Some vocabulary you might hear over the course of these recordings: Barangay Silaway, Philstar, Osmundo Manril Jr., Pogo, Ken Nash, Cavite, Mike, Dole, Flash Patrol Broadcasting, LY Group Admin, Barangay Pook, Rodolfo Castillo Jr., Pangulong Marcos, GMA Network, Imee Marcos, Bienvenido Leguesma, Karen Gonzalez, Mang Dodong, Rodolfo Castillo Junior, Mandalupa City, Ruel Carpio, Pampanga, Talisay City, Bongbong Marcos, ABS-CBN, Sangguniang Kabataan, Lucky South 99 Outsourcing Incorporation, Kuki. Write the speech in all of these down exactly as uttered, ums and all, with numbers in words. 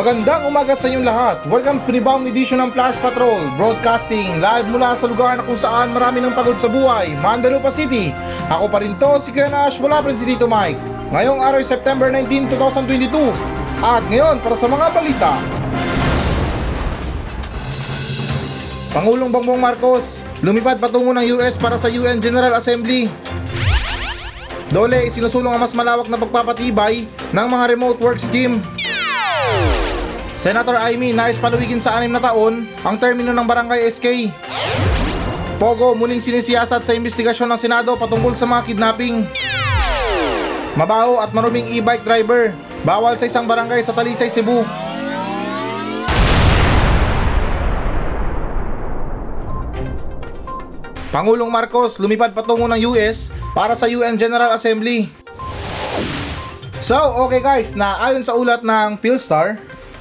Magandang umaga sa inyong lahat. Welcome to the bagong edition ng Flash Patrol Broadcasting, live mula sa lugar na kung saan marami ng pagod sa buhay, Mandalupa City. Ako pa rin to, si Ken Nash, wala pa rin si Tito Mike. Ngayong araw ay September nineteenth, twenty twenty-two. At ngayon, para sa mga balita. Pangulong Bongbong Marcos, lumipad patungo ng U S para sa U N General Assembly. Dole, sinusulong ang mas malawak na pagpapatibay ng mga remote work scheme. Senator Imee nais paluwigin sa anim na taon ang termino ng Barangay S K. Pogo muling sinisiyasat sa investigasyon ng Senado patungkol sa mga kidnapping. Mabaho at maruming e-bike driver, bawal sa isang barangay sa Talisay, Cebu. Pangulong Marcos lumipad patungo ng U S para sa U N General Assembly. So, okay guys, na ayon sa ulat ng Philstar,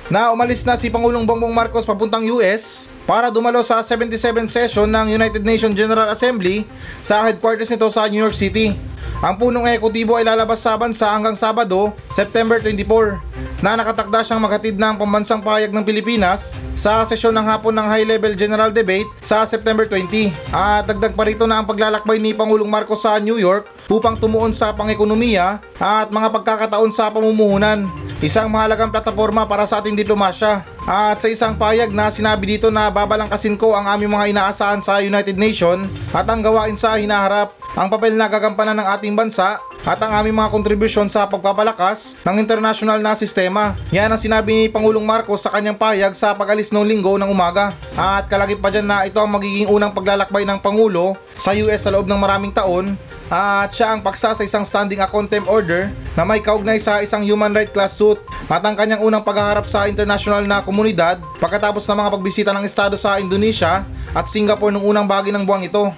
na umalis na si Pangulong Bongbong Marcos papuntang U S para dumalo sa seventy-seventh session ng United Nations General Assembly sa headquarters nito sa New York City. Ang punong ekutibo ay lalabas sa bansa hanggang Sabado, September twenty-fourth, na nakatakda siyang maghatid ng pambansang pahayag ng Pilipinas sa sesyon ng hapon ng High Level General Debate sa September twentieth. At dagdag pa rito na ang paglalakbay ni Pangulong Marcos sa New York upang tumuon sa pang-ekonomiya at mga pagkakataon sa pamumuhunan, isang mahalagang plataforma para sa ating diplomasya. At sa isang payag na sinabi dito na babalangkasin ko ang aming mga inaasahan sa United Nations at ang gawain sa hinaharap, ang papel na gagampanan ng ating bansa at ang aming mga kontribusyon sa pagpapalakas ng international na sistema. Yan ang sinabi ni Pangulong Marcos sa kanyang payag sa pag-alis noong Linggo ng umaga. At kalagip pa dyan na ito ang magiging unang paglalakbay ng Pangulo sa U S sa loob ng maraming taon. At siya ang paksa sa isang standing a contempt order na may kaugnay sa isang human rights class suit at ang kanyang unang pagharap sa international na komunidad pagkatapos ng mga pagbisita ng estado sa Indonesia at Singapore noong unang bahagi ng buwang ito.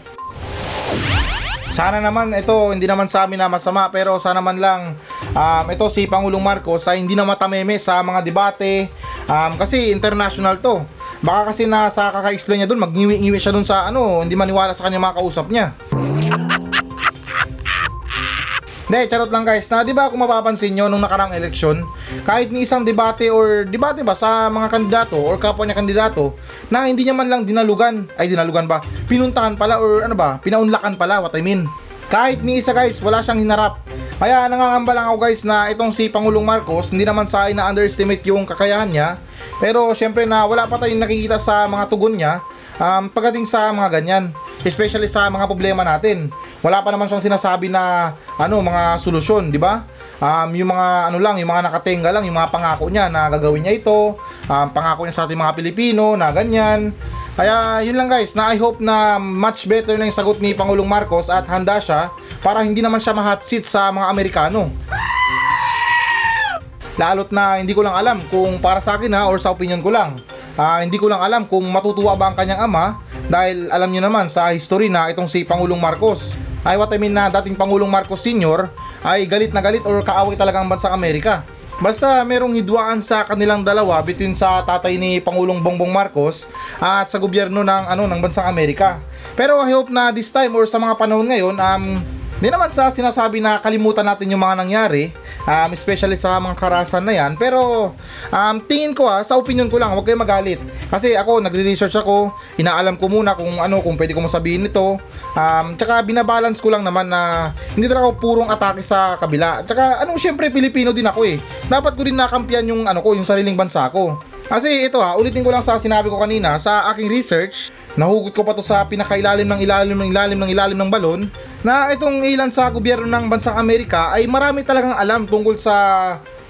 Sana naman ito, hindi naman sa amin na masama, pero sana man lang um, ito si Pangulong Marcos ay hindi na matameme sa mga debate um, kasi international to. Baka kasi na sa kaka-explain niya doon, magniwi-ngiwi siya doon sa ano, hindi maniwala sa kanya mga kausap niya. Hindi, charot lang guys, na di ba kung mapapansin nyo nung nakarang eleksyon, kahit ni isang debate or debate ba sa mga kandidato or kapwa niya kandidato na hindi niya man lang dinalugan, ay dinalugan ba, pinuntahan pala or ano ba, pinaunlakan pala, what I mean. Kahit ni isa guys, wala siyang hinarap. Kaya nangangamba lang ako guys na itong si Pangulong Marcos, hindi naman sa akin na-underestimate yung kakayahan niya, pero syempre na wala pa tayong nakikita sa mga tugon niya um, pagdating sa mga ganyan, especially sa mga problema natin. Wala pa naman siyang sinasabi na ano, mga solusyon, di ba? Um, yung mga ano lang, yung mga nakatenga lang, yung mga pangako niya na gagawin niya ito, um, pangako niya sa ating mga Pilipino na ganyan. Kaya yun lang guys, na I hope na much better na yung sagot ni Pangulong Marcos at handa siya para hindi naman siya ma-hot seat sa mga Amerikano. Lalo't na hindi ko lang alam kung para sa akin ha, or sa opinion ko lang. Uh, hindi ko lang alam kung matutuwa ba ang kanyang ama dahil alam niyo naman sa history na itong si Pangulong Marcos, ay what I mean na dating Pangulong Marcos Senior ay galit na galit or kaaway talaga ang bansang Amerika. Basta merong hidwaan sa kanilang dalawa between sa tatay ni Pangulong Bongbong Marcos at sa gobyerno ng ano ng bansang Amerika. Pero I hope na this time or sa mga panahon ngayon, um, di naman sa sinasabi na kalimutan natin yung mga nangyari, um, especially sa mga karahasan na yan. Pero um, tingin ko ha, sa opinion ko lang, huwag kayo magalit. Kasi ako, nagre-research ako, inaalam ko muna kung ano, kung pwede ko masabihin ito. Um, tsaka binabalance ko lang naman na hindi talaga ako purong atake sa kabila. Tsaka anong syempre Pilipino din ako eh. Dapat ko din nakampihan yung ano ko, yung sariling bansa ko. Kasi ito ha, ulitin ko lang sa sinabi ko kanina, sa aking research, nahugot ko pa to sa pinakailalim ng ilalim ng ilalim ng ilalim ng balon, na itong ilan sa gobyerno ng bansang Amerika ay marami talagang alam tungkol sa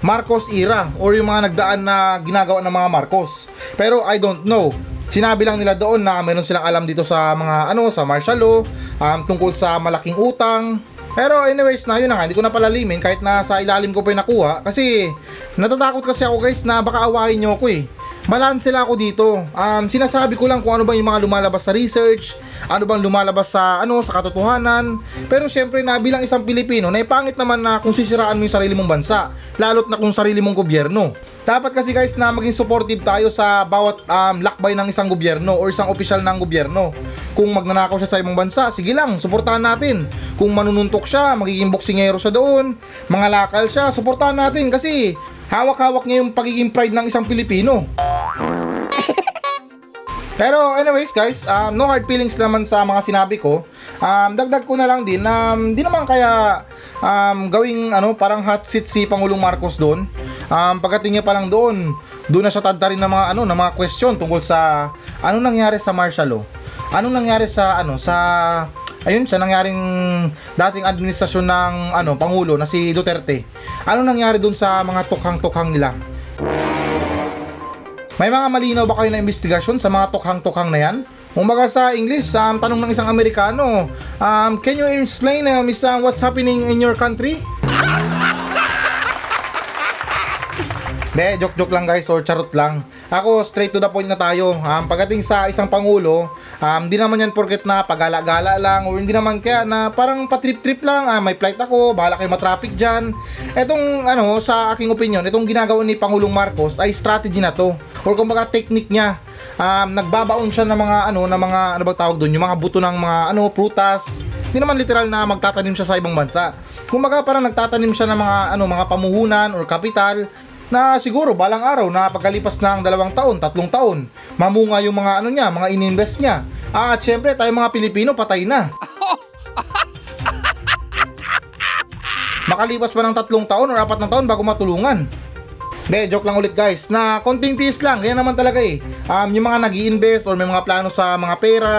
Marcos era or yung mga nagdaan na ginagawa ng mga Marcos. Pero I don't know. Sinabi lang nila doon na meron silang alam dito sa mga ano, sa martial law, um, tungkol sa malaking utang. Pero anyways na yun na nga, hindi ko na palalimin kahit na sa ilalim ko pa yung nakuha. Kasi natatakot kasi ako guys na baka awahin nyo ako eh. Balance sila ako dito. Um, sinasabi ko lang kung ano bang yung mga lumalabas sa research, ano bang lumalabas sa ano sa katotohanan. Pero syempre na bilang isang Pilipino, naipangit naman na kung sisiraan mo yung sarili mong bansa, lalo't na kung sarili mong gobyerno. Dapat kasi guys na maging supportive tayo sa bawat um, lakbay ng isang gobyerno o isang opisyal ng gobyerno. Kung magnanakaw siya sa ibang bansa, sige lang, suportahan natin. Kung manununtok siya, magiging boksingero siya doon, mangalakal siya, suportahan natin kasi Hawak-hawak niya yung pagiging pride ng isang Pilipino. Pero anyways guys, um, no hard feelings naman sa mga sinabi ko. Um, dagdag ko na lang din na um, di naman kaya um, gawing ano, parang hot seat si Pangulong Marcos doon. Um, pagdating niya pa lang doon, doon na siya tadtarin ng mga ano, ng mga question tungkol sa ano nangyari sa martial law. Anong nangyari sa ano sa ayun sa nangyaring dating administrasyon ng ano pangulo na si Duterte. Anong nangyari doon sa mga tokhang-tokhang nila? May mga malinaw ba kayo na investigasyon sa mga tokhang-tokhang na yan? Umaga sa English, um, tanong ng isang Amerikano, um, can you explain uh, miss, uh, what's happening in your country? De, joke-joke lang guys or charot lang. Ako, straight to the point na tayo. um, Pagdating sa isang pangulo, um, di naman yan porket na pagala-gala lang or hindi naman kaya na parang patrip-trip lang, ah, may flight ako, bahala kayo matraffic dyan. Etong ano, sa aking opinion, itong ginagawa ni Pangulong Marcos ay strategy na to, or kumbaga technique niya. Um, nagbabaon siya ng mga ano, ng mga ano ba tawag doon, yung mga buto ng mga ano, prutas. Hindi naman literal na magtatanim siya sa ibang bansa. Kumbaga parang nagtatanim siya ng mga ano, mga pamuhunan or kapital na siguro balang araw na pagkalipas ng dalawang taon, tatlong taon, mamunga yung mga ano niya, mga ininvest niya. Ah, at syempre, tayo mga Pilipino patay na. Makalipas pa ng tatlong taon or apat na taon bago matulungan. De, joke lang ulit guys, na konting tiis lang, yan naman talaga eh. Um, yung mga nag-i-invest or may mga plano sa mga pera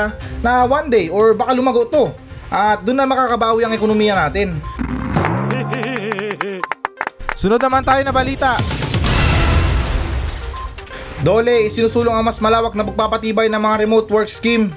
na one day or baka lumago to. At doon na makakabawi ang ekonomiya natin. Sunod naman tayo na balita. Dole, isinusulong ang mas malawak na pagpapatibay ng mga remote work scheme.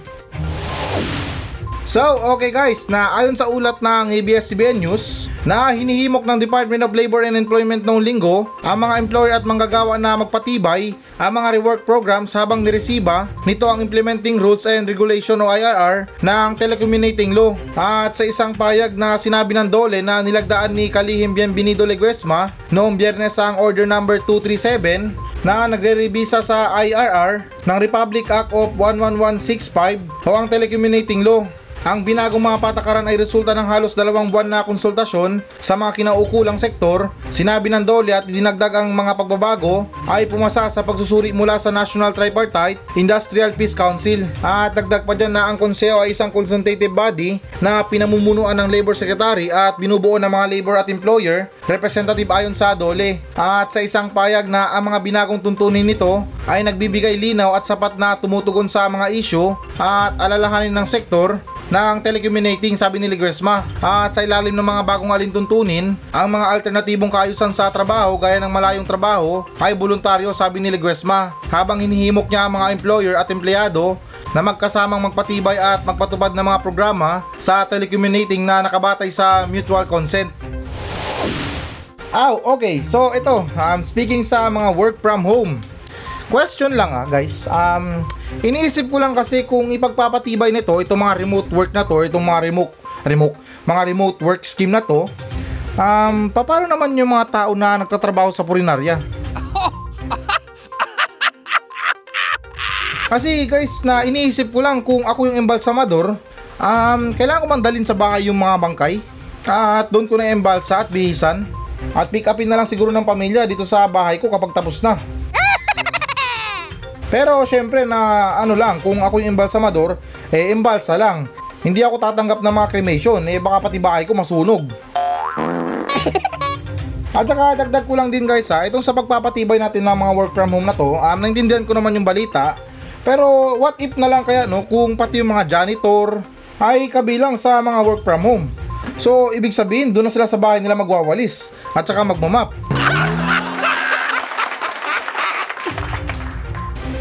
So, okay guys, na ayon sa ulat ng A B S C B N News na hinihimok ng Department of Labor and Employment noong linggo, ang mga employer at manggagawa na magpatibay ang mga rework programs habang niresiba nito ang Implementing Rules and Regulation o I R R ng Telecommunicating Law. At sa isang payag na sinabi ng Dole na nilagdaan ni Kalihim Bienvenido Leguesma noong Biyernes ang Order number two three seven na nagre-revisa sa I R R ng Republic Act of one one one six five o ang Telecommunicating Law. Ang binagong mga patakaran ay resulta ng halos dalawang buwan na konsultasyon sa mga kinaukulang sektor. Sinabi ng Dole at dinagdag ang mga pagbabago ay pumasa sa pagsusuri mula sa National Tripartite Industrial Peace Council. At dagdag pa dyan na ang konseho ay isang consultative body na pinamumunuan ng Labor Secretary at binubuo ng mga labor at employer representative ayon sa Dole. At sa isang payag na ang mga binagong tuntunin nito ay nagbibigay linaw at sapat na tumutugon sa mga isyu at alalahanin ng sektor ng telecommunicating, sabi ni Leguesma. At sa ilalim ng mga bagong alintuntunin, ang mga alternatibong kaayusan sa trabaho gaya ng malayong trabaho ay voluntaryo, sabi ni Leguesma, habang hinihimok niya ang mga employer at empleyado na magkasamang magpatibay at magpatupad ng mga programa sa telecommunicating na nakabatay sa mutual consent. Aw, oh, okay, so ito, um, speaking sa mga work from home, question lang ah guys, um, iniisip ko lang kasi kung ipagpapatibay nito itong mga remote work na to, itong mga remote, remote, mga remote work scheme na to, um, paano naman yung mga tao na nagtatrabaho sa purinarya? Kasi guys, na iniisip ko lang kung ako yung embalsamador, um, kailangan ko bang dalhin sa bahay yung mga bangkay? At doon ko na embalsa at bihisan at pick upin na lang siguro ng pamilya dito sa bahay ko kapag tapos na. Pero syempre na ano lang, kung ako yung embalsamador, eh embalsa lang. Hindi ako tatanggap ng mga cremation, eh baka pati bahay ko masunog. At saka dagdag ko lang din guys ha, itong sa pagpapatibay natin ng mga work from home na to, um, naintindihan ko naman yung balita. Pero what if na lang kaya no, kung pati yung mga janitor ay kabilang sa mga work from home. So ibig sabihin, doon na sila sa bahay nila magwawalis at saka magmamap.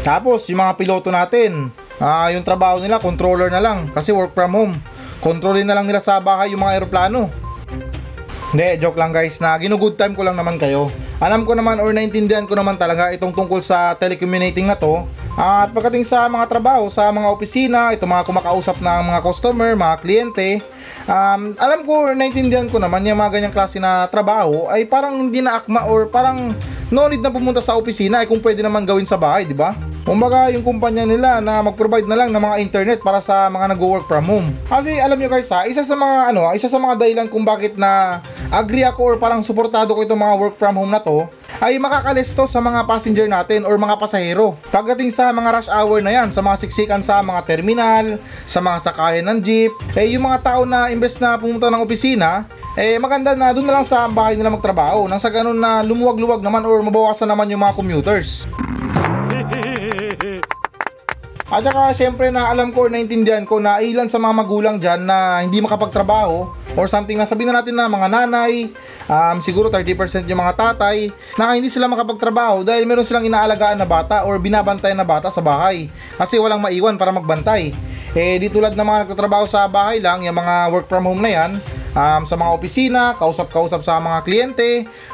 Tapos, yung mga piloto natin, ah, yung trabaho nila, controller na lang, kasi work from home. Controlin na lang nila sa bahay yung mga aeroplano. Hindi, joke lang guys, na ginugood time ko lang naman kayo. Alam ko naman or naintindihan ko naman talaga itong tungkol sa telecommunicating na to. At pagdating sa mga trabaho, sa mga opisina, ito mga kumakausap ng mga customer, mga kliyente, um, alam ko or naintindihan ko naman yung mga ganyang klase na trabaho ay parang hindi na akma or parang no need na pumunta sa opisina ay kung pwede naman gawin sa bahay, di ba? Kumbaga yung kumpanya nila na mag-provide na lang ng mga internet para sa mga nag-work from home. Kasi alam nyo guys ha, isa sa mga ano, isa sa mga dahilan kung bakit na agree ako or parang suportado ko itong mga work from home na to ay makakalisto sa mga passenger natin or mga pasahero. Pagdating sa mga rush hour na yan, sa mga siksikan sa mga terminal, sa mga sakayan ng jeep, eh yung mga tao na imbes na pumunta ng opisina, eh maganda na doon na lang sa bahay nila magtrabaho, nang sa ganun na lumuwag-luwag naman or mabawasan naman yung mga commuters. At saka syempre na alam ko or naintindihan ko na ilan sa mga magulang dyan na hindi makapagtrabaho or something, na sabihin na natin na mga nanay, um, siguro thirty percent yung mga tatay na hindi sila makapagtrabaho dahil meron silang inaalagaan na bata or binabantayan na bata sa bahay kasi walang maiwan para magbantay. Eh di tulad ng mga nagtatrabaho sa bahay lang, yung mga work from home na yan, um, sa mga opisina, kausap-kausap sa mga kliyente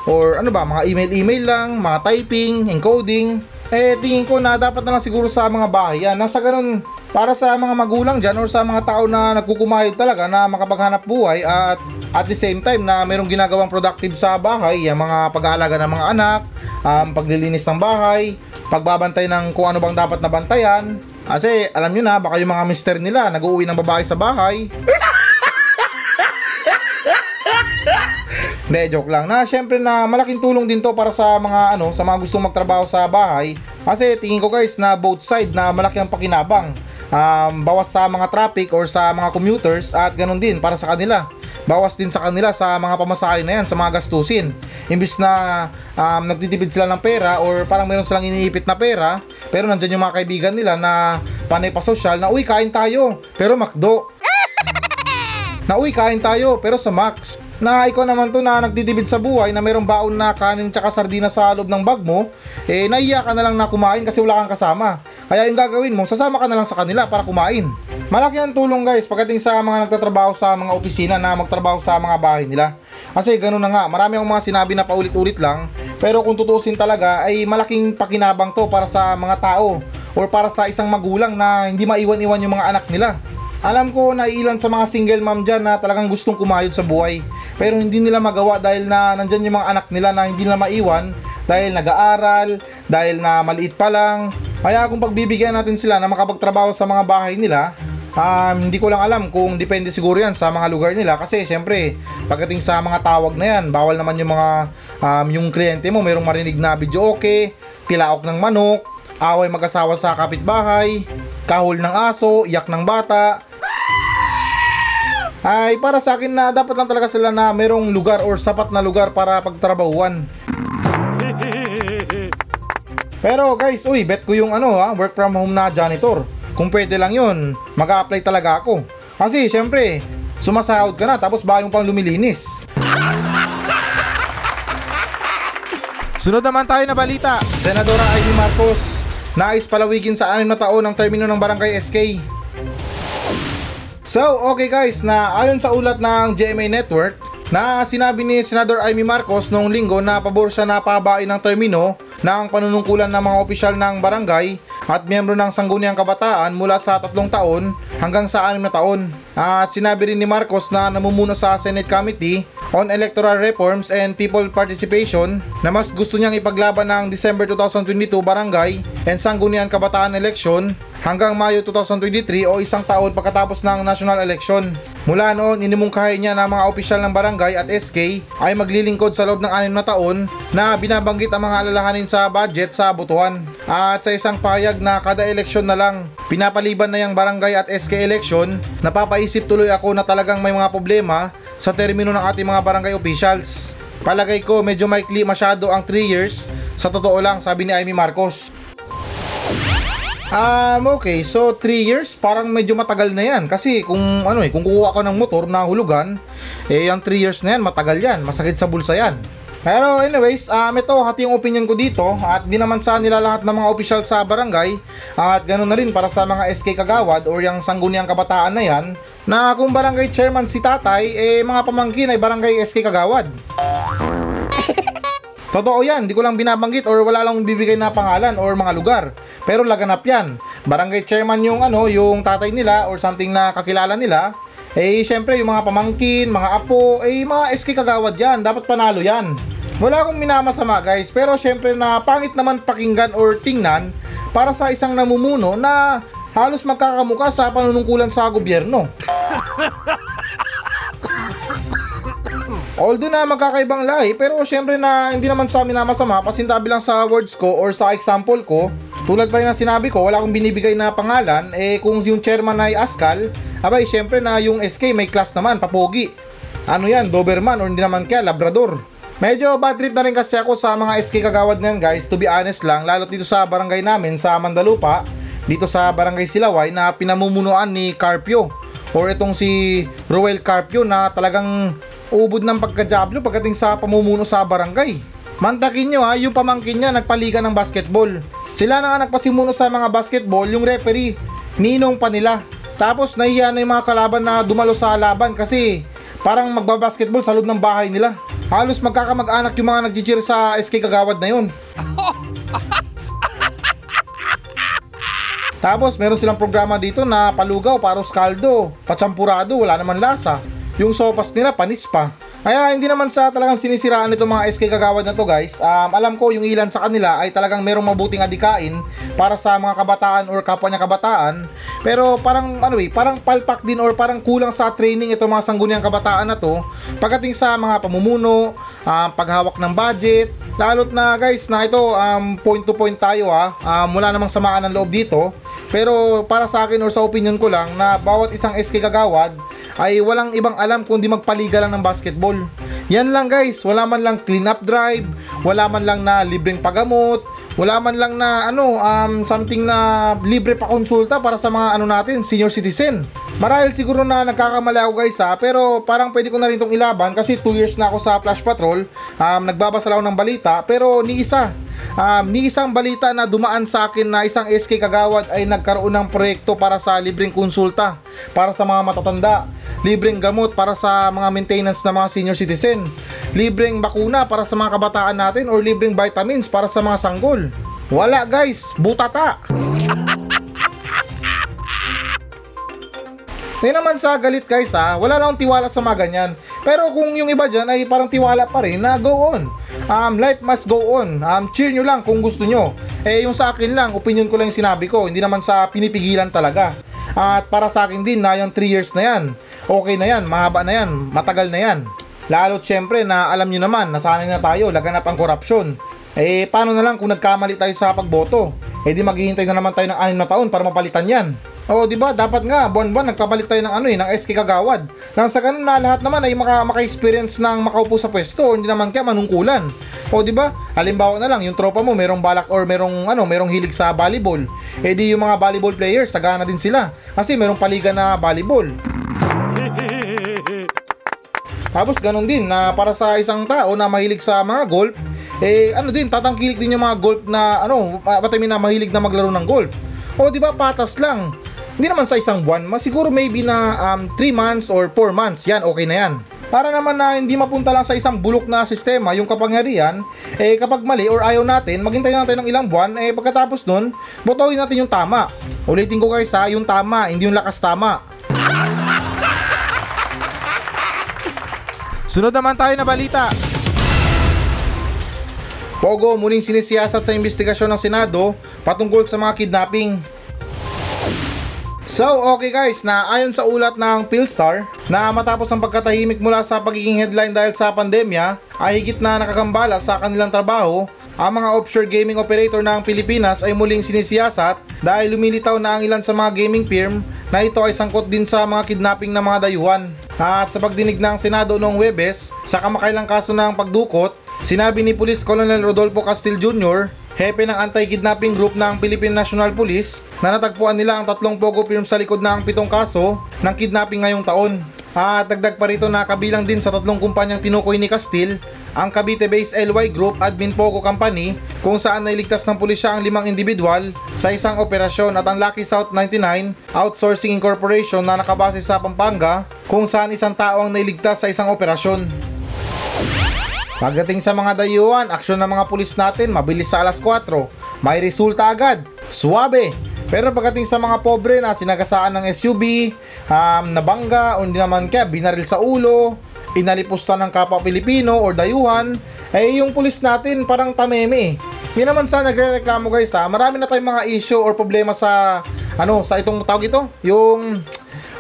or ano ba, mga email-email lang, mga typing, encoding. Eh tingin ko na dapat na lang siguro sa mga bahay yan, nasa ganun para sa mga magulang dyan or sa mga tao na nagkukumayod talaga na makapaghanap buhay at at the same time na merong ginagawang productive sa bahay, yung mga pag-aalaga ng mga anak, um, paglilinis ng bahay, pagbabantay ng kung ano bang dapat na bantayan. Kasi alam nyo na, baka yung mga mister nila nag-uuwi ng babae sa bahay. De, joke lang. Na syempre na malaking tulong din to para sa mga ano, sa mga gustong magtrabaho sa bahay. Kasi tingin ko guys na both side na malaki ang pakinabang. Um, bawas sa mga traffic or sa mga commuters at ganun din para sa kanila. Bawas din sa kanila sa mga pamasahe na yan, sa mga gastusin. Imbis na um, nagtitipid sila ng pera or parang meron silang iniipit na pera, pero nandyan yung mga kaibigan nila na panay pa social na, uy kain tayo, pero McDo. Na uy kain tayo, pero sa Max. Na ikaw naman to na nagdidibid sa buhay na mayroong baon na kanin tsaka sardina sa loob ng bag mo, eh naiya ka na lang na kumain kasi wala kang kasama. Kaya yung gagawin mo, sasama ka na lang sa kanila para kumain. Malaki ang tulong guys pagdating sa mga nagtatrabaho sa mga opisina na magtrabaho sa mga bahay nila. Kasi ganun na nga, marami akong mga sinabi na paulit-ulit lang, pero kung tutuusin talaga ay malaking pakinabang to para sa mga tao or para sa isang magulang na hindi maiwan-iwan yung mga anak nila. Alam ko na ilan sa mga single mom dyan na talagang gustong kumayod sa buhay, pero hindi nila magawa dahil na nandyan yung mga anak nila na hindi nila maiwan dahil nag-aaral, dahil na maliit pa lang. Kaya kung pagbibigyan natin sila na makapagtrabaho sa mga bahay nila, um, hindi ko lang alam kung depende siguro yan sa mga lugar nila. Kasi syempre pagdating sa mga tawag na yan, bawal naman yung mga um, yung kliyente mo mayroong marinig na video okay, tilaok ng manok, away mag-asawa sa kapitbahay, kahol ng aso, iyak ng bata. Ay para sa akin na dapat lang talaga sila na mayroong lugar or sapat na lugar para pagtrabahuan. Pero guys, uy, bet ko yung ano ha, work from home na janitor. Kung pwede lang yun, mag-a-apply talaga ako. Kasi syempre, sumasahod ka na tapos bahay mo pang lumilinis. Sunod naman tayo na balita. Senadora Imee Marcos, nais palawigin sa anim na taon ang termino ng Barangay S K. So, okay guys, na ayon sa ulat ng G M A Network, na sinabi ni Senador Imee Marcos noong linggo na pabor siya na pahabain ang termino ng panunungkulan ng mga opisyal ng barangay at miyembro ng Sangguniang Kabataan mula sa tatlong taon hanggang sa anim na taon. At sinabi rin ni Marcos na namumuno sa Senate Committee on Electoral Reforms and People Participation na mas gusto niyang ipaglaban ng December two thousand twenty-two Barangay and Sangguniang Kabataan Election hanggang Mayo two thousand twenty-three o isang taon pagkatapos ng national election. Mula noon, inimungkahi niya na mga opisyal ng barangay at S K ay maglilingkod sa loob ng anim na taon na binabanggit ang mga alalahanin sa budget sa botohan. At sa isang payag na kada eleksyon na lang, pinapaliban na yung barangay at S K election, napapaisip tuloy ako na talagang may mga problema sa termino ng ating mga barangay officials. Palagay ko medyo maikli masyado ang three years, sa totoo lang, sabi ni Imee Marcos. Um, okay, so three years parang medyo matagal na yan. Kasi kung ano eh, kung kukuha ka ng motor na hulugan, eh yung three years na yan, matagal yan, masakit sa bulsa yan. Pero anyways, um, ito hati yung opinion ko dito. At di naman sa nila lahat ng mga official sa barangay, at ganoon na rin para sa mga S K kagawad or yung Sangguniang Kabataan na yan, na kung barangay chairman si tatay, eh mga pamangkin ay barangay S K kagawad. Totoo yan, di ko lang binabanggit or wala lang bibigay na pangalan or mga lugar. Pero laganap yan. Barangay chairman yung ano, yung tatay nila or something na kakilala nila. Eh syempre yung mga pamangkin, mga apo, eh mga S K kagawad yan, dapat panalo yan. Wala akong minamasama guys, pero syempre na pangit naman pakinggan or tingnan para sa isang namumuno na halos magkakamuka sa panunungkulan sa gobyerno. Although na magkakaibang lahi, pero syempre na hindi naman sa amin na masama, pasintabi lang sa words ko or sa example ko. Tulad pa rin na sinabi ko, wala akong binibigay na pangalan. Eh kung yung chairman ay Askal, abay syempre na yung S K may class naman, papogi. Ano yan, Doberman or hindi naman kaya Labrador. Medyo bad trip na rin kasi ako sa mga S K kagawad na yan, guys, to be honest lang. Lalo dito sa barangay namin sa Mandalupa, dito sa barangay Silaway na pinamumunuan ni Carpio or itong si Ruel Carpio na talagang ubod ng pagkadyablo pagdating sa pamumuno sa barangay. Mantakin nyo ha, yung pamangkin niya nagpaliga ng basketball. Sila na nga nagpasimuno sa mga basketball, yung referee, ninong pa nila. Tapos nahiya na yung mga kalaban na dumalo sa laban kasi parang magbabasketball sa loob ng bahay nila. Halos magkakamag-anak yung mga nagjichir sa S K kagawad na yun. Tapos meron silang programa dito na palugaw, paros kaldo, patsampurado, wala naman lasa. Yung sopas nila panis pa. Kaya hindi naman sa talagang sinisiraan nito mga S K kagawad na to, guys. um, Alam ko yung ilan sa kanila ay talagang merong mabuting adikain para sa mga kabataan or kapwa niya kabataan. Pero parang ano eh, parang palpak din or parang kulang sa training ito mga sangguniang kabataan na to pagdating sa mga pamumuno, um, paghawak ng budget. Lalo't na guys na ito um, point to point tayo ha, um, wala namang samaan ng loob dito. Pero para sa akin or sa opinion ko lang na bawat isang S K kagawad ay walang ibang alam kundi magpaliga lang ng basketball. Yan lang guys, wala man lang clean up drive, wala man lang na libreng pagamot, wala man lang na ano, um, something na libre pa konsulta para sa mga ano natin, senior citizen. Marahil siguro na nagkakamali ako guys ha, pero parang pwede ko na rin itong ilaban kasi two years na ako sa Flash Patrol. um, Nagbabasa lang ng balita pero ni isa Um, ni isang balita na dumaan sa akin na isang S K kagawad ay nagkaroon ng proyekto para sa libreng konsulta para sa mga matatanda, libreng gamot para sa mga maintenance ng mga senior citizen, libreng bakuna para sa mga kabataan natin or libreng vitamins para sa mga sanggol. Wala guys, butata. Ngayon naman sa galit guys ha, wala lang tiwala sa mga ganyan. Pero kung yung iba dyan ay parang tiwala pa rin na go on. Um, life must go on. Um, cheer nyo lang kung gusto nyo. Eh yung sa akin lang, opinion ko lang yung sinabi ko. Hindi naman sa pinipigilan talaga. At para sa akin din na yung three years na yan, okay na yan, mahaba na yan, matagal na yan. Lalo't syempre na alam nyo naman, nasanay na tayo, laganap ang korupsyon. Eh paano na lang kung nagkamali tayo sa pagboto? Eh di maghihintay na naman tayo ng anim na taon para mapalitan yan. O oh, di ba dapat nga buwan-buwan nagkapalit tayo ng ano eh, ng S K kagawad. Nang sa ganun na lahat naman ay maka maka-experience ng makaupo sa pwesto o hindi naman kaya manungkulan. O oh, di ba? Halimbawa na lang yung tropa mo merong balak or merong ano, merong hilig sa volleyball. Eh di yung mga volleyball players sagana din sila kasi merong paliga na volleyball. Tapos ganun din na para sa isang tao na mahilig sa mga golf, eh ano din tatangkilik din yung mga golf na ano, pati na mahilig na maglaro ng golf. O oh, di ba patas lang. Hindi naman sa isang buwan, siguro maybe na um, three months or four months, yan, okay na yan. Para naman na hindi mapunta lang sa isang bulok na sistema yung kapangyarihan, eh kapag mali or ayaw natin, maghintay natin ng ilang buwan, eh pagkatapos nun, botawin natin yung tama. Ulitin ko guys ha, yung tama, hindi yung lakas tama. Sunod naman tayo na balita. Pogo muling sinisiyasat sa investigasyon ng Senado patungkol sa mga kidnapping. So okay guys, na ayon sa ulat ng Philstar na matapos ang pagkatahimik mula sa pagiging headline dahil sa pandemya ay higit na nakakambala sa kanilang trabaho, ang mga offshore gaming operator ng Pilipinas ay muling sinisiyasat dahil lumilitaw na ang ilan sa mga gaming firm na ito ay sangkot din sa mga kidnapping ng mga dayuhan. At sa pagdinig ng Senado noong Huwebes sa kamakailang kaso ng pagdukot, sinabi ni Police Colonel Rodolfo Castillo Junior, hepe ng anti-kidnapping group ng Philippine National Police, na natagpuan nila ang tatlong Pogo firm sa likod ng pitong kaso ng kidnapping ngayong taon. At dagdag pa rito na kabilang din sa tatlong kumpanyang tinukoy ni Castil ang Cavite-based L Y Group Admin Pogo Company, kung saan nailigtas ng pulisya ang limang individual sa isang operasyon, at ang Lucky South ninety-nine Outsourcing Incorporation na nakabase sa Pampanga, kung saan isang tao ang nailigtas sa isang operasyon. Pagdating sa mga dayuhan, aksyon ng mga pulis natin, mabilis sa alas kuwatro, may resulta agad, suwabe. Pero pagdating sa mga pobre na sinagasaan ng S U V, um, nabangga o hindi naman kaya binaril sa ulo, inalipusta ng kapwa Pilipino o dayuhan, eh yung pulis natin parang tameme. Hindi naman sa nagre-reklamo guys ha, marami na tayong mga issue or problema sa, ano, sa itong tawag ito, yung,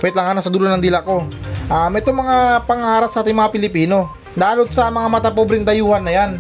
wait lang ha, nasa dulo ng dila ko, um, itong mga pangarap sa ating mga Pilipino. Dalot sa mga matapobring dayuhan na yan.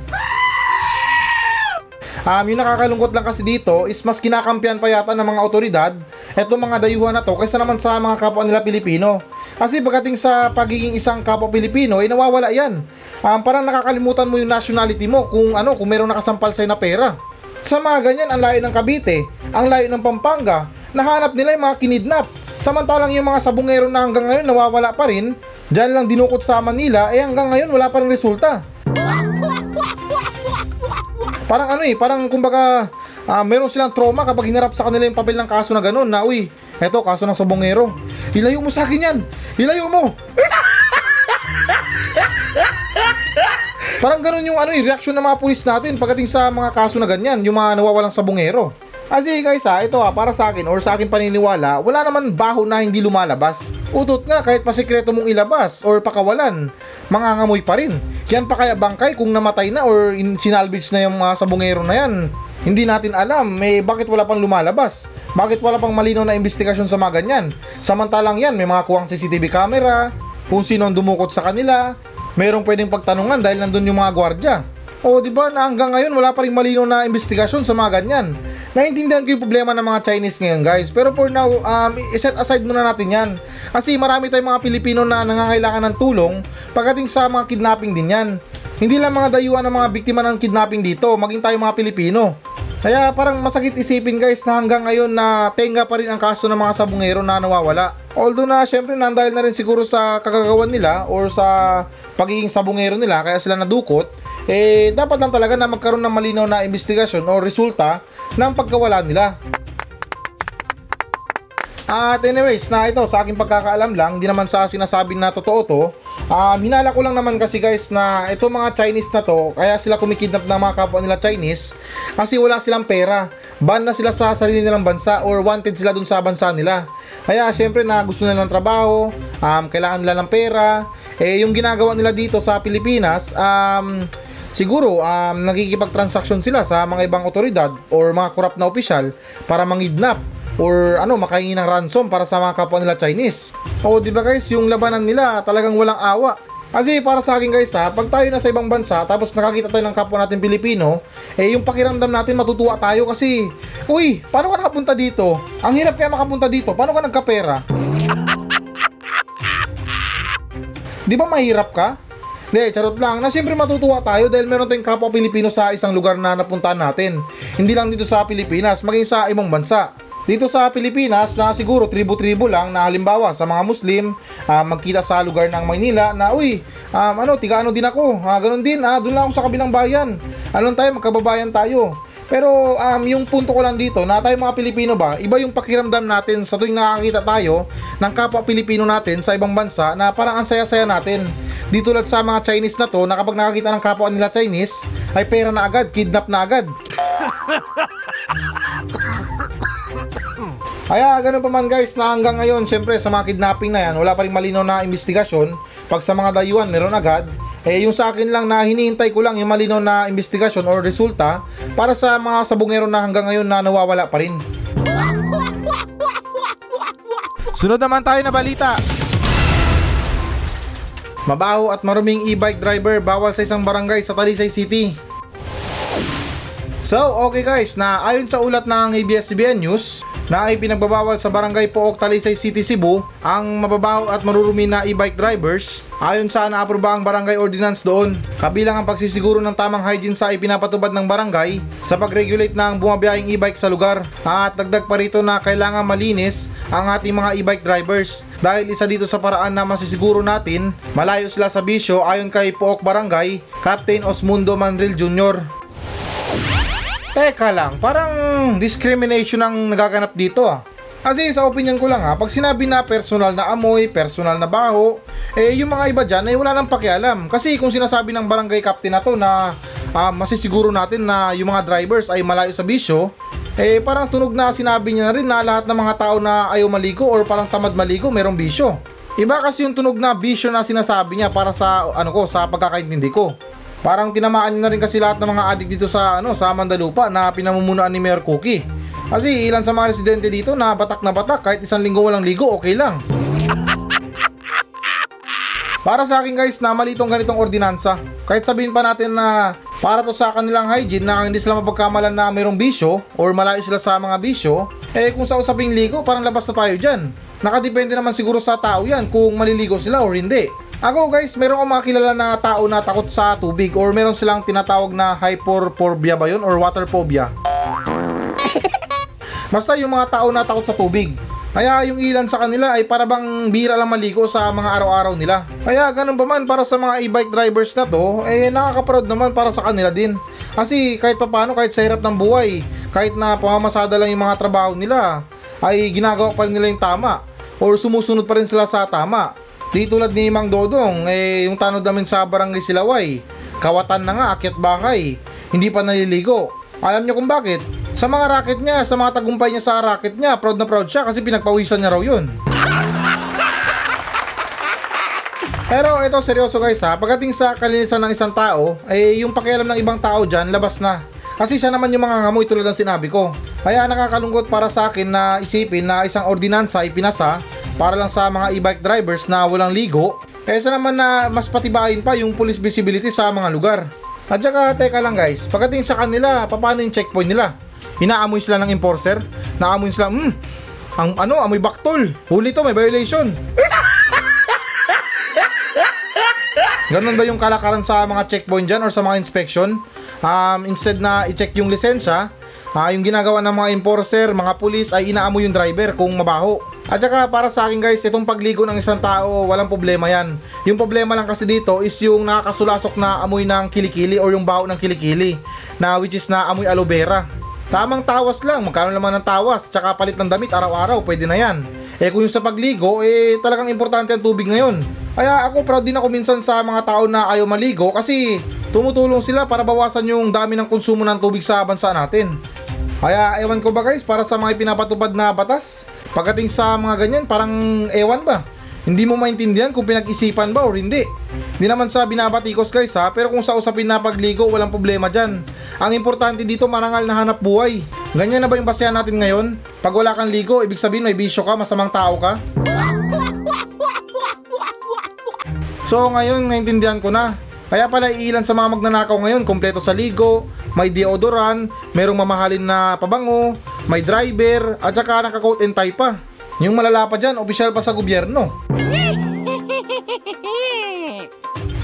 Um, yung nakakalungkot lang kasi dito is mas kinakampihan pa yata ng mga otoridad etong mga dayuhan na to kaysa naman sa mga kapwa nila Pilipino. Kasi pagdating sa pagiging isang kapwa Pilipino ay eh, nawawala yan. um, Parang nakakalimutan mo yung nationality mo kung ano, kung meron nakasampal sa'yo na pera. Sa mga ganyan, ang layo ng Cavite, ang layo ng Pampanga, nahanap nila yung mga kinidnap. Samantalang yung mga sabungero na hanggang ngayon nawawala pa rin, dyan lang dinukot sa Manila, eh hanggang ngayon wala pa rin resulta. Parang ano eh, parang kumbaga uh, meron silang trauma kapag hinarap sa kanila yung papel ng kaso na gano'n na uy, eto kaso ng sabongero, ilayo mo sa akin yan, ilayo mo. Parang gano'n yung ano eh, reaction ng mga pulis natin pagdating sa mga kaso na ganyan, yung mga nawawalang sabongero. As in guys ha, ito ha, para sa akin or sa akin paniniwala, wala naman baho na hindi lumalabas. Utot nga kahit pasikreto mong ilabas or pakawalan, mangangamoy pa rin. Yan pa kaya bangkay kung namatay na or sinalvage na yung mga sabongero na yan? Hindi natin alam, eh bakit wala pang lumalabas? Bakit wala pang malinaw na investigasyon sa mga ganyan? Samantalang yan, may mga kuwang C C T V camera, kung sino ang dumukot sa kanila, mayroong pwedeng pagtanungan dahil nandun yung mga gwardya. O diba na hanggang ngayon wala pa rin malinaw na investigasyon sa mga ganyan? Naiintindihan ko yung problema ng mga Chinese ngayon guys, pero for now, um, i-set aside muna natin yan. Kasi marami tayong mga Pilipino na nangangailangan ng tulong pagdating sa mga kidnapping din yan. Hindi lang mga dayuhan ng mga biktima ng kidnapping dito, maging tayo mga Pilipino. Kaya parang masakit isipin guys na hanggang ngayon na tenga pa rin ang kaso ng mga sabungero na nawawala. Although na syempre nandahil na rin siguro sa kagagawan nila or sa pagiging sabungero nila kaya sila nadukot, eh dapat lang talaga na magkaroon ng malinaw na investigasyon o resulta ng pagkawala nila. At anyways, na ito sa aking pagkakaalam lang, hindi naman sa sinasabi na totoo to. Um, hinala ko lang naman kasi guys na ito mga Chinese na to, kaya sila kumikidnap ng mga kapwa nila Chinese kasi wala silang pera. Ban na sila sa sarili nilang bansa or wanted sila dun sa bansa nila. Kaya syempre na gusto nila ng trabaho, um, kailangan nila ng pera. Eh yung ginagawa nila dito sa Pilipinas, um, siguro um, nagkikipagtransaksyon sila sa mga ibang otoridad or mga corrupt na opisyal para mangidnap or ano, makahingi ng ransom para sa mga kapwa nila Chinese. O diba guys, yung labanan nila talagang walang awa. Kasi para sa akin guys ha, pag tayo nasa ibang bansa tapos nakakita tayo ng kapwa natin Pilipino, eh yung pakiramdam natin matutuwa tayo kasi uy, paano ka nakapunta dito? Ang hirap kaya makapunta dito, paano ka nagkapera? Di ba mahirap ka? Hindi, charot lang. Na siyempre matutuwa tayo dahil meron tayong kapwa Pilipino sa isang lugar na napuntahan natin. Hindi lang dito sa Pilipinas, maging sa ibang bansa. Dito sa Pilipinas na siguro tribo-tribo lang na halimbawa sa mga Muslim, uh, magkita sa lugar ng Maynila na uy, um, ano, tigaano din ako, uh, ganun din, uh, doon lang ako sa kabilang bayan. Ano lang tayo, magkababayan tayo. Pero um, yung punto ko lang dito na tayo mga Pilipino ba, iba yung pakiramdam natin sa tuwing nakakita tayo ng kapwa Pilipino natin sa ibang bansa na parang ang saya-saya natin. Dito lang sa mga Chinese na to na kapag nakakita ng kapwa nila Chinese ay pera na agad, kidnap na agad. Kaya ganun pa man guys na hanggang ngayon syempre sa mga kidnapping na yan wala pa rin malinaw na investigasyon. Pag sa mga dayuhan meron agad, eh yung sa akin lang na hinihintay ko lang yung malinaw na investigasyon o resulta para sa mga sabungero na hanggang ngayon na nawawala pa rin. Sunod naman tayo na balita. Mabaho at maruming e-bike driver bawal sa isang barangay sa Talisay City. So okay guys, na ayon sa ulat ng A B S C B N News na ay pinagbabawal sa Barangay Pook, Talisay City, Cebu ang mababaho at marurumi na e-bike drivers ayon sa naaproba ang barangay ordinance doon. Kabilang ang pagsisiguro ng tamang hygiene sa ipinapatubad ng barangay sa pag-regulate ng bumabiyahing e-bike sa lugar. At dagdag pa rito na kailangan malinis ang ating mga e-bike drivers dahil isa dito sa paraan na masisiguro natin malayo sila sa bisyo ayon kay Pook Barangay Captain Osmundo Manril Junior Teka lang, parang discrimination ang nagaganap dito ah. Kasi sa opinion ko lang ha, pag sinabi na personal na amoy, personal na baho, eh yung mga iba dyan ay wala nang pakialam. Kasi kung sinasabi ng barangay captain na to na ah, masisiguro natin na yung mga drivers ay malayo sa bisyo, eh parang tunog na sinabi niya na rin na lahat ng mga tao na ayaw maligo or parang tamad maligo merong bisyo. Iba kasi yung tunog na bisyo na sinasabi niya para sa ano ko, sa pagkakaintindi ko. Parang tinamaan niya na rin kasi lahat ng mga adik dito sa ano sa Mandalupa na pinamumunuan ni Mayor Kuki. Kasi ilan sa mga residente dito na batak na batak kahit isang linggo walang ligo okay lang. Para sa akin guys, na mali itong ganitong ordinansa. Kahit sabihin pa natin na para to sa kanilang hygiene, na hindi sila mapagkamalan na mayroong bisyo or malayo sila sa mga bisyo, eh kung sa usaping ligo, parang labas na tayo dyan. Nakadepende naman siguro sa tao yan kung maliligo sila or hindi. Ako guys, meron akong mga kilala na tao na takot sa tubig or meron silang tinatawag na hyperphobia ba yun or water phobia. Basta yung mga tao na takot sa tubig. Kaya yung ilan sa kanila ay para bang bira lang maligo sa mga araw-araw nila. Kaya ganun ba man, para sa mga e-bike drivers na to, eh nakakaproud naman para sa kanila din. Kasi kahit papano, kahit sa hirap ng buhay, kahit na pamamasada lang yung mga trabaho nila, ay ginagawa pa rin nila yung tama or sumusunod pa rin sila sa tama. Di tulad ni Mang Dodong, eh yung tanod namin sa Barangay Silaway, kawatan na nga, akyat bakay, hindi pa naliligo. Alam nyo kung bakit? Sa mga racket niya, sa mga tagumpay niya sa racket niya, proud na proud siya kasi pinagpawisan niya raw yun. Pero ito seryoso guys ha, pagdating sa kalinisan ng isang tao, eh yung pakialam ng ibang tao dyan, labas na. Kasi siya naman yung mga ngamoy tulad ng sinabi ko. Kaya nakakalungkot para sa akin na isipin na isang ordinansa ipinasa para lang sa mga e-bike drivers na walang ligo, kaysa naman na mas patibayin pa yung police visibility sa mga lugar. At saka teka lang guys, pagdating sa kanila, paano yung checkpoint nila? Inaamoy sila ng enforcer, naamoy sila, hmm, ang ano, amoy baktol, huli to, may violation. Ganun ba yung kalakaran sa mga checkpoint dyan or sa mga inspection? Um, instead na i-check yung lisensya, uh, yung ginagawa ng mga enforcer, mga pulis ay inaamoy yung driver kung mabaho. At saka para sa akin guys, itong pagligo ng isang tao, walang problema yan. Yung problema lang kasi dito is yung nakakasulasok na amoy ng kilikili or yung baho ng kilikili, na which is na amoy aloe vera. Tamang tawas lang, magkano naman ng tawas, tsaka palit ng damit araw-araw, pwede na yan. Eh kung yung sa pagligo, eh talagang importante ang tubig ngayon. Kaya ako proud din ako minsan sa mga tao na ayaw maligo kasi tumutulong sila para bawasan yung dami ng konsumo ng tubig sa bansa natin. Kaya ewan ko ba guys, para sa mga pinapatupad na batas, pagdating sa mga ganyan, parang ewan ba? Hindi mo maintindihan kung pinag-isipan ba o hindi. Hindi naman sa binabatikos guys ha, pero kung sa usapin na pagligo, walang problema dyan. Ang importante dito, marangal na hanap buhay. Ganyan na ba yung basehan natin ngayon? Pag wala kang ligo, ibig sabihin may bisyo ka, masamang tao ka? So ngayon, naintindihan ko na. Kaya pala iilan sa mga magnanakaw ngayon, kompleto sa ligo, may deodorant, merong mamahalin na pabango, may driver, at saka naka-coat and tie pa. Yung malala pa dyan, opisyal pa sa gobyerno.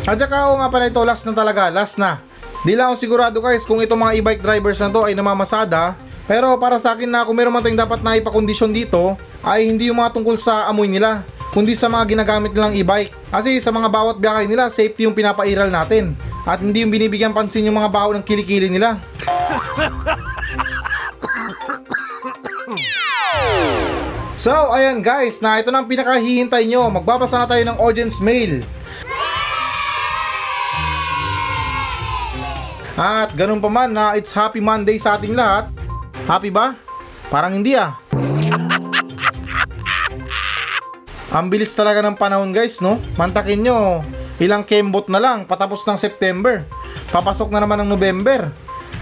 At saka o nga pala ito, last na talaga, last na. Di lang ako sigurado guys kung itong mga e-bike drivers na to ay namamasada, pero para sa akin na kung meron man tayong dapat na ipakondisyon dito ay hindi yung mga tungkol sa amoy nila, kundi sa mga ginagamit nilang e-bike. Kasi sa mga bawat biyakay nila, safety yung pinapairal natin at hindi yung binibigyan pansin yung mga baho ng kilikili nila. So ayan guys, na ito na ang pinakahihintay nyo. Magbabasa na tayo ng audience mail. At ganun pa man na it's happy Monday sa ating lahat. Happy ba? Parang hindi ah. Ang bilis talaga ng panahon guys no? Mantakin nyo, ilang kembot na lang, patapos ng September. Papasok na naman ng November.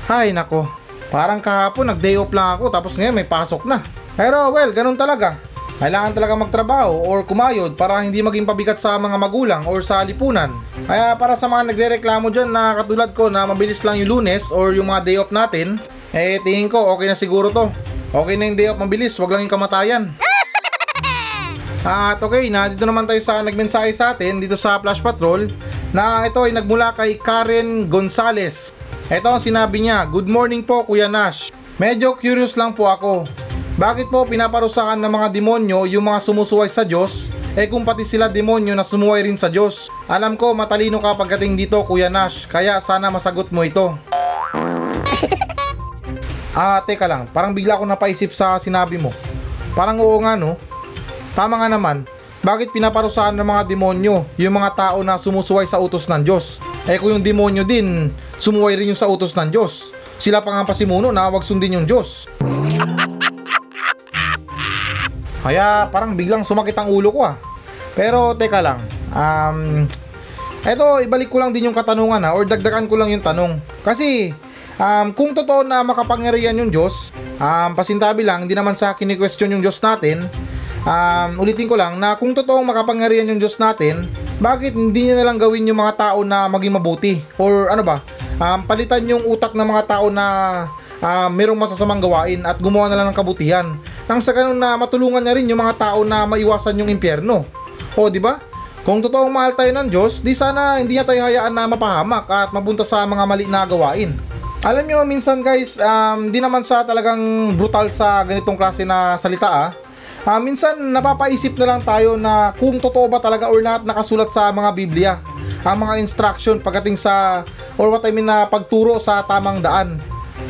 Ay nako, parang kahapon nag day off lang ako tapos ngayon may pasok na. Pero well, ganun talaga. Kailangan talaga magtrabaho or kumayod para hindi maging pabigat sa mga magulang or sa lipunan. Kaya para sa mga nagrereklamo dyan na katulad ko na mabilis lang yung Lunes or yung mga day off natin, eh tingin ko okay na siguro to. Okay na yung day off mabilis, wag lang yung kamatayan. At okay na, dito naman tayo sa nagmensahe sa atin dito sa Flash Patrol, na ito ay nagmula kay Karen Gonzalez. Ito ang sinabi niya, good morning po Kuya Nash. Medyo curious lang po ako. Bakit po pinaparusahan ng mga demonyo yung mga sumusuway sa Diyos, eh kung pati sila demonyo na sumuway rin sa Diyos? Alam ko matalino ka pagdating dito Kuya Nash, kaya sana masagot mo ito. Ah, teka lang, parang bigla ako napaisip sa sinabi mo. Parang oo nga no, tama nga naman, bakit pinaparusahan ng mga demonyo yung mga tao na sumusuway sa utos ng Diyos? Eh kung yung demonyo din, sumuway rin yung sa utos ng Diyos. Sila pa nga pasimuno na huwag sundin yung Diyos. Kaya parang biglang sumakit ang ulo ko ah. Pero teka lang, um, eto ibalik ko lang din yung katanungan ha, or dagdagan ko lang yung tanong. Kasi um, kung totoo na makapangyarihan yung Diyos, um, pasintabi lang, hindi naman sa akin i-question yung Diyos natin. um, Ulitin ko lang na kung totoong makapangyarihan yung Diyos natin, Bakit hindi niya nalang gawin yung mga tao na maging mabuti? Or ano ba? Um, palitan yung utak ng mga tao na uh, merong masasamang gawain at gumawa na lang ng kabutihan. Nang sa ganun na matulungan niya rin yung mga tao na maiwasan yung impyerno. O, di ba? Kung totoong mahal tayo ng Diyos, di sana hindi niya tayo hayaan na mapahamak at mabunta sa mga mali na gawain. Alam nyo, minsan guys, um, di naman sa talagang brutal sa ganitong klase na salita ah. Uh, minsan napapaisip na lang tayo na kung totoo ba talaga or lahat nakasulat sa mga Biblia. Ang mga instruction pagdating sa, or what I mean na pagturo sa tamang daan.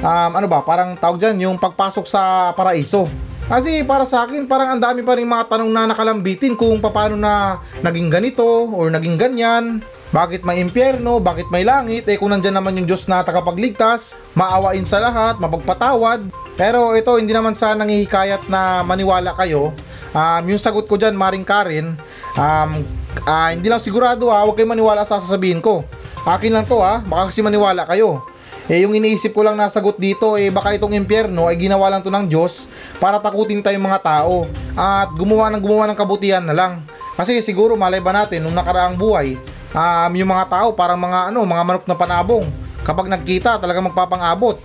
Um, ano ba, parang tawag dyan, yung pagpasok sa paraiso. Kasi para sa akin, parang ang dami pa rin mga tanong na nakalambitin kung paano na naging ganito or naging ganyan. Bakit may impyerno? Bakit may langit? Eh kung nandyan naman yung Diyos na tagapagligtas, maawain sa lahat, mapagpatawad. Pero ito, hindi naman sa nangihikayat na maniwala kayo. Um, yung sagot ko dyan, Maring Karen, um, uh, hindi lang sigurado ha, huwag kayo maniwala sa sasabihin ko. Akin lang to ha, baka kasi maniwala kayo. Eh yung iniisip ko lang nasagot dito eh baka itong impyerno ay eh, ginawa lang to ng Diyos para takutin tayong mga tao at gumawa ng gumawa ng kabutihan na lang. Kasi siguro malay ba natin nung nakaraang buhay um, yung mga tao parang mga ano mga manok na panabong. Kapag nagkita talaga magpapangabot.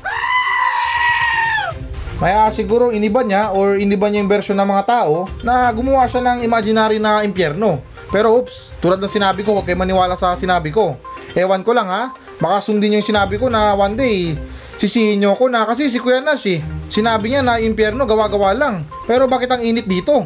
Kaya siguro iniba niya or iniba niya yung version ng mga tao na gumawa siya ng imaginary na impyerno. Pero oops, tulad ng sinabi ko huwag kayo maniwala sa sinabi ko. Ewan ko lang ha. Baka sundin yung sinabi ko na one day sisihin nyo ako na kasi si Kuya Nash eh. Sinabi niya na impyerno gawa-gawa lang. Pero bakit ang init dito?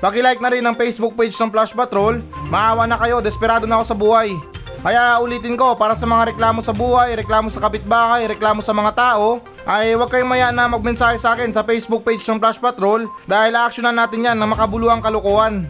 Paki-like na rin ang Facebook page ng Flash Patrol. Maawa na kayo, desperado na ako sa buhay. Kaya ulitin ko, para sa mga reklamo sa buhay, reklamo sa kapitbahay, reklamo sa mga tao, ay huwag kayong maya na magmensahe sa akin sa Facebook page ng Flash Patrol dahil a-actionan natin yan ng makabuluhang kalukuhan.